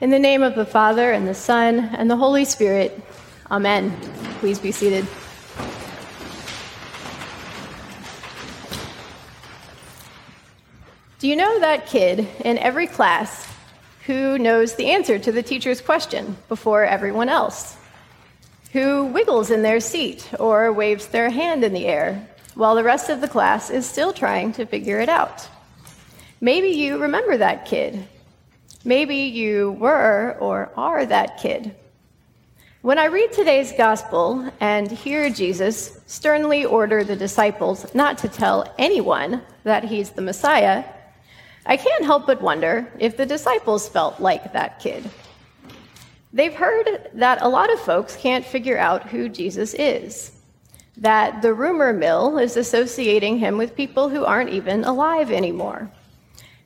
In the name of the Father, and the Son, and the Holy Spirit, Amen. Please be seated. Do you know that kid in every class who knows the answer to the teacher's question before everyone else? Who wiggles in their seat or waves their hand in the air while the rest of the class is still trying to figure it out? Maybe you remember that kid. Maybe you were or are that kid. When I read today's gospel and hear Jesus sternly order the disciples not to tell anyone that he's the Messiah, I can't help but wonder if the disciples felt like that kid. They've heard that a lot of folks can't figure out who Jesus is, that the rumor mill is associating him with people who aren't even alive anymore.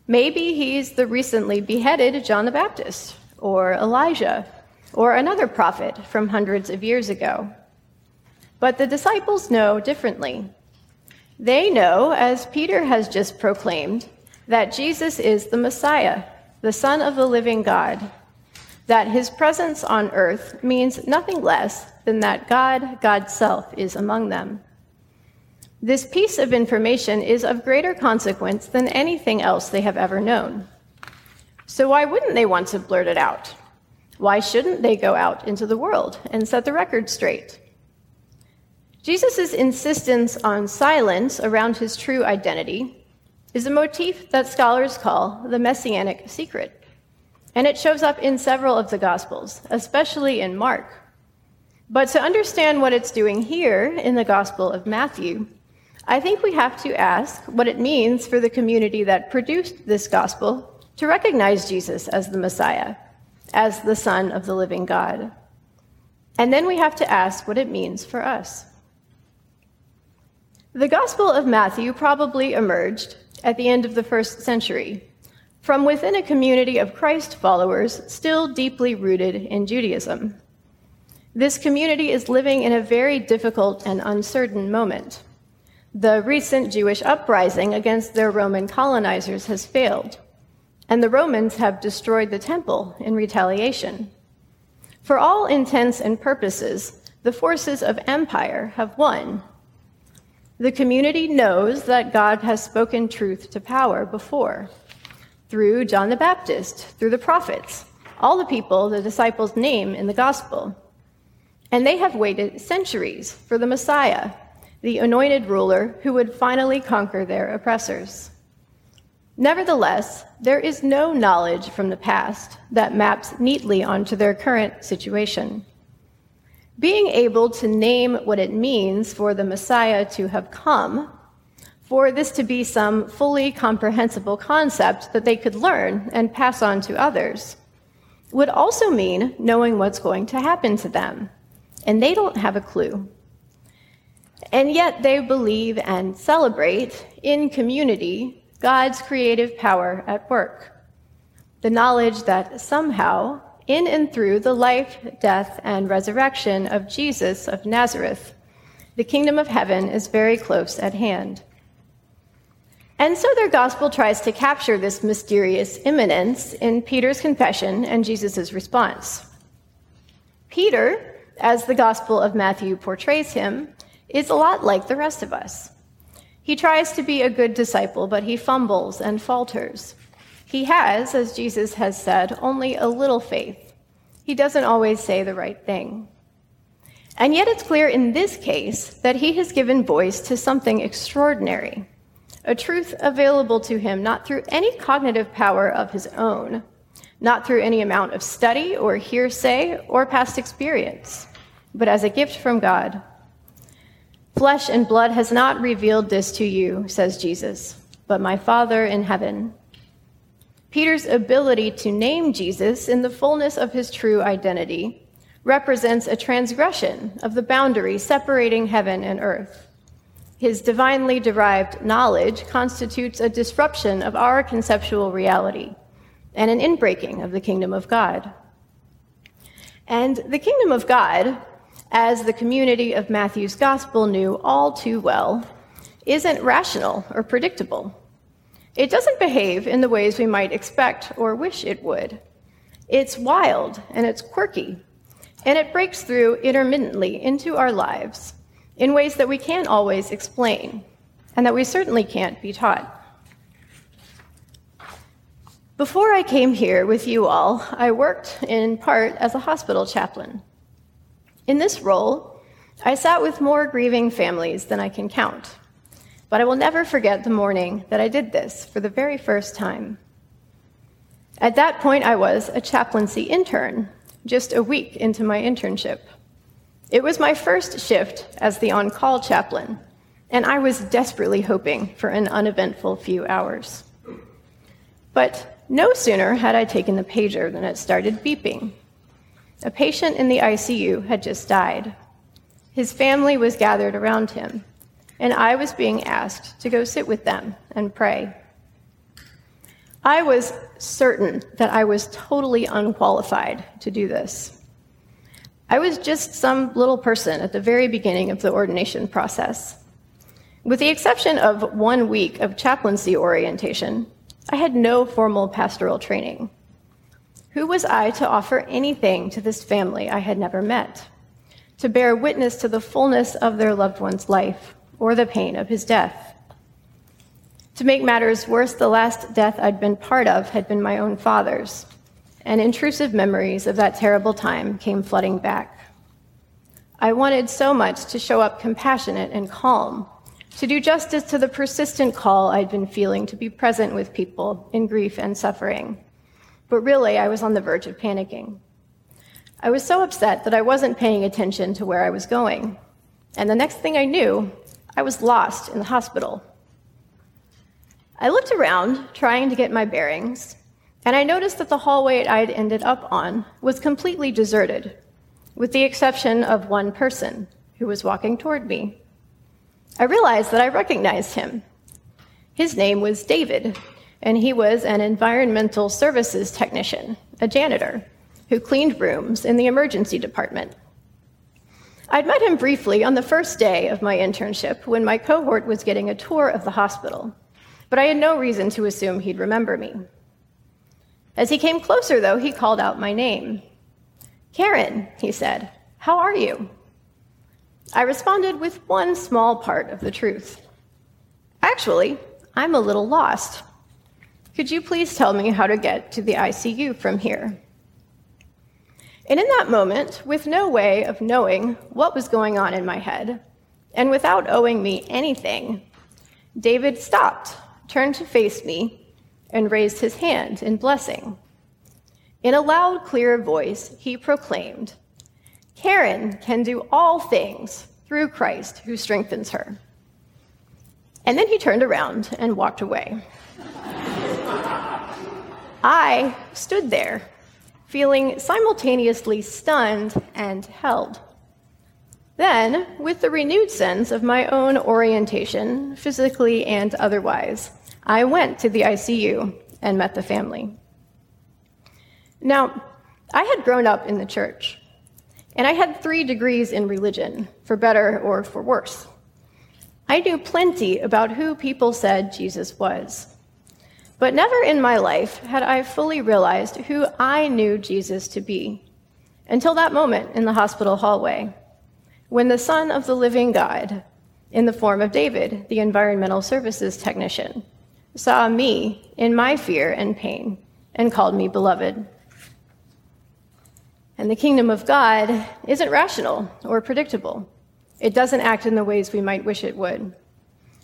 Maybe he's the recently beheaded John the Baptist, or Elijah, or another prophet from hundreds of years ago. But the disciples know differently. They know, as Peter has just proclaimed, that Jesus is the Messiah, the Son of the living God, that his presence on earth means nothing less than that God, God's self, is among them. This piece of information is of greater consequence than anything else they have ever known. So why wouldn't they want to blurt it out? Why shouldn't they go out into the world and set the record straight? Jesus' insistence on silence around his true identity is a motif that scholars call the messianic secret, and it shows up in several of the Gospels, especially in Mark. But to understand what it's doing here in the Gospel of Matthew, I think we have to ask what it means for the community that produced this gospel to recognize Jesus as the Messiah, as the Son of the living God. And then we have to ask what it means for us. The Gospel of Matthew probably emerged at the end of the 1st century, from within a community of Christ followers still deeply rooted in Judaism. This community is living in a very difficult and uncertain moment. The recent Jewish uprising against their Roman colonizers has failed, and the Romans have destroyed the temple in retaliation. For all intents and purposes, the forces of empire have won. The community knows that God has spoken truth to power before, through John the Baptist, through the prophets, all the people the disciples name in the gospel. And they have waited centuries for the Messiah, the anointed ruler who would finally conquer their oppressors. Nevertheless, there is no knowledge from the past that maps neatly onto their current situation. Being able to name what it means for the Messiah to have come, for this to be some fully comprehensible concept that they could learn and pass on to others, would also mean knowing what's going to happen to them, and they don't have a clue. And yet they believe and celebrate, in community, God's creative power at work. The knowledge that somehow, in and through the life, death, and resurrection of Jesus of Nazareth, the kingdom of heaven is very close at hand. And so their gospel tries to capture this mysterious imminence in Peter's confession and Jesus' response. Peter, as the Gospel of Matthew portrays him, is a lot like the rest of us. He tries to be a good disciple, but he fumbles and falters. He has, as Jesus has said, only a little faith. He doesn't always say the right thing. And yet it's clear in this case that he has given voice to something extraordinary, a truth available to him not through any cognitive power of his own, not through any amount of study or hearsay or past experience, but as a gift from God. Flesh and blood has not revealed this to you, says Jesus, but my Father in heaven. Peter's ability to name Jesus in the fullness of his true identity represents a transgression of the boundary separating heaven and earth. His divinely derived knowledge constitutes a disruption of our conceptual reality and an inbreaking of the kingdom of God. And the kingdom of God, as the community of Matthew's gospel knew all too well, isn't rational or predictable. It doesn't behave in the ways we might expect or wish it would. It's wild and it's quirky, and it breaks through intermittently into our lives in ways that we can't always explain and that we certainly can't be taught. Before I came here with you all, I worked in part as a hospital chaplain. In this role, I sat with more grieving families than I can count, but I will never forget the morning that I did this for the very first time. At that point, I was a chaplaincy intern, just a week into my internship. It was my first shift as the on-call chaplain, and I was desperately hoping for an uneventful few hours. But no sooner had I taken the pager than it started beeping. A patient in the ICU had just died. His family was gathered around him, and I was being asked to go sit with them and pray. I was certain that I was totally unqualified to do this. I was just some little person at the very beginning of the ordination process. With the exception of 1 week of chaplaincy orientation, I had no formal pastoral training. Who was I to offer anything to this family I had never met, to bear witness to the fullness of their loved one's life or the pain of his death? To make matters worse, the last death I'd been part of had been my own father's, and intrusive memories of that terrible time came flooding back. I wanted so much to show up compassionate and calm, to do justice to the persistent call I'd been feeling to be present with people in grief and suffering, but really I was on the verge of panicking. I was so upset that I wasn't paying attention to where I was going, and the next thing I knew, I was lost in the hospital. I looked around, trying to get my bearings, and I noticed that the hallway I'd ended up on was completely deserted, with the exception of one person who was walking toward me. I realized that I recognized him. His name was David, and he was an environmental services technician, a janitor, who cleaned rooms in the emergency department. I'd met him briefly on the first day of my internship when my cohort was getting a tour of the hospital, but I had no reason to assume he'd remember me. As he came closer, though, he called out my name. "Karen," he said, "how are you?" I responded with one small part of the truth. "Actually, I'm a little lost. Could you please tell me how to get to the ICU from here?" And in that moment, with no way of knowing what was going on in my head, and without owing me anything, David stopped, turned to face me, and raised his hand in blessing. In a loud, clear voice, he proclaimed, "Karen can do all things through Christ who strengthens her." And then he turned around and walked away. I stood there, feeling simultaneously stunned and held. Then, with the renewed sense of my own orientation, physically and otherwise, I went to the ICU and met the family. Now, I had grown up in the church, and I had 3 degrees in religion, for better or for worse. I knew plenty about who people said Jesus was, but never in my life had I fully realized who I knew Jesus to be, until that moment in the hospital hallway, when the Son of the Living God, in the form of David, the environmental services technician, saw me in my fear and pain and called me beloved. And the kingdom of God isn't rational or predictable. It doesn't act in the ways we might wish it would.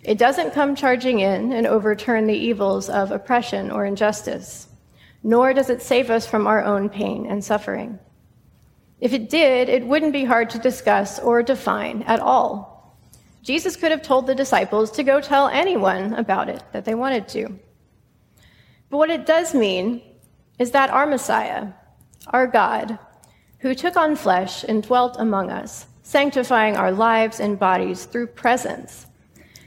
It doesn't come charging in and overturn the evils of oppression or injustice, nor does it save us from our own pain and suffering. If it did, it wouldn't be hard to discuss or define at all. Jesus could have told the disciples to go tell anyone about it that they wanted to. But what it does mean is that our Messiah, our God, who took on flesh and dwelt among us, sanctifying our lives and bodies through presence,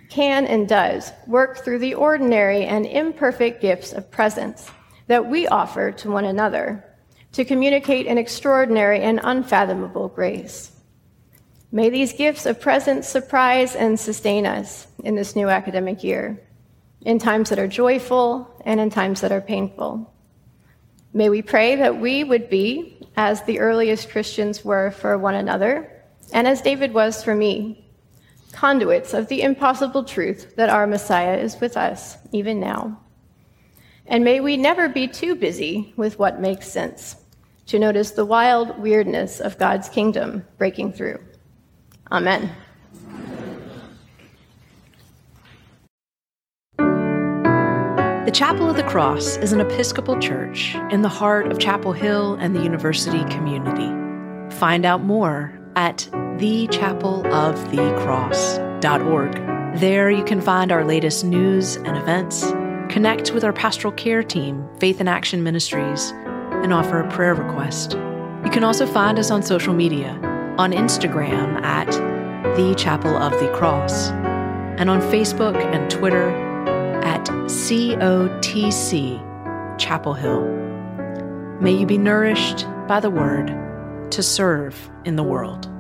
can and does work through the ordinary and imperfect gifts of presence that we offer to one another, to communicate an extraordinary and unfathomable grace. May these gifts of presence surprise and sustain us in this new academic year, in times that are joyful and in times that are painful. May we pray that we would be as the earliest Christians were for one another, and as David was for me, conduits of the impossible truth that our Messiah is with us, even now. And may we never be too busy with what makes sense to notice the wild weirdness of God's kingdom breaking through. Amen. The Chapel of the Cross is an Episcopal church in the heart of Chapel Hill and the university community. Find out more at thechapelofthecross.org. There you can find our latest news and events, connect with our pastoral care team, Faith in Action Ministries, and offer a prayer request. You can also find us on social media, on Instagram at The Chapel of the Cross, and on Facebook and Twitter at COTC Chapel Hill. May you be nourished by the Word to serve in the world.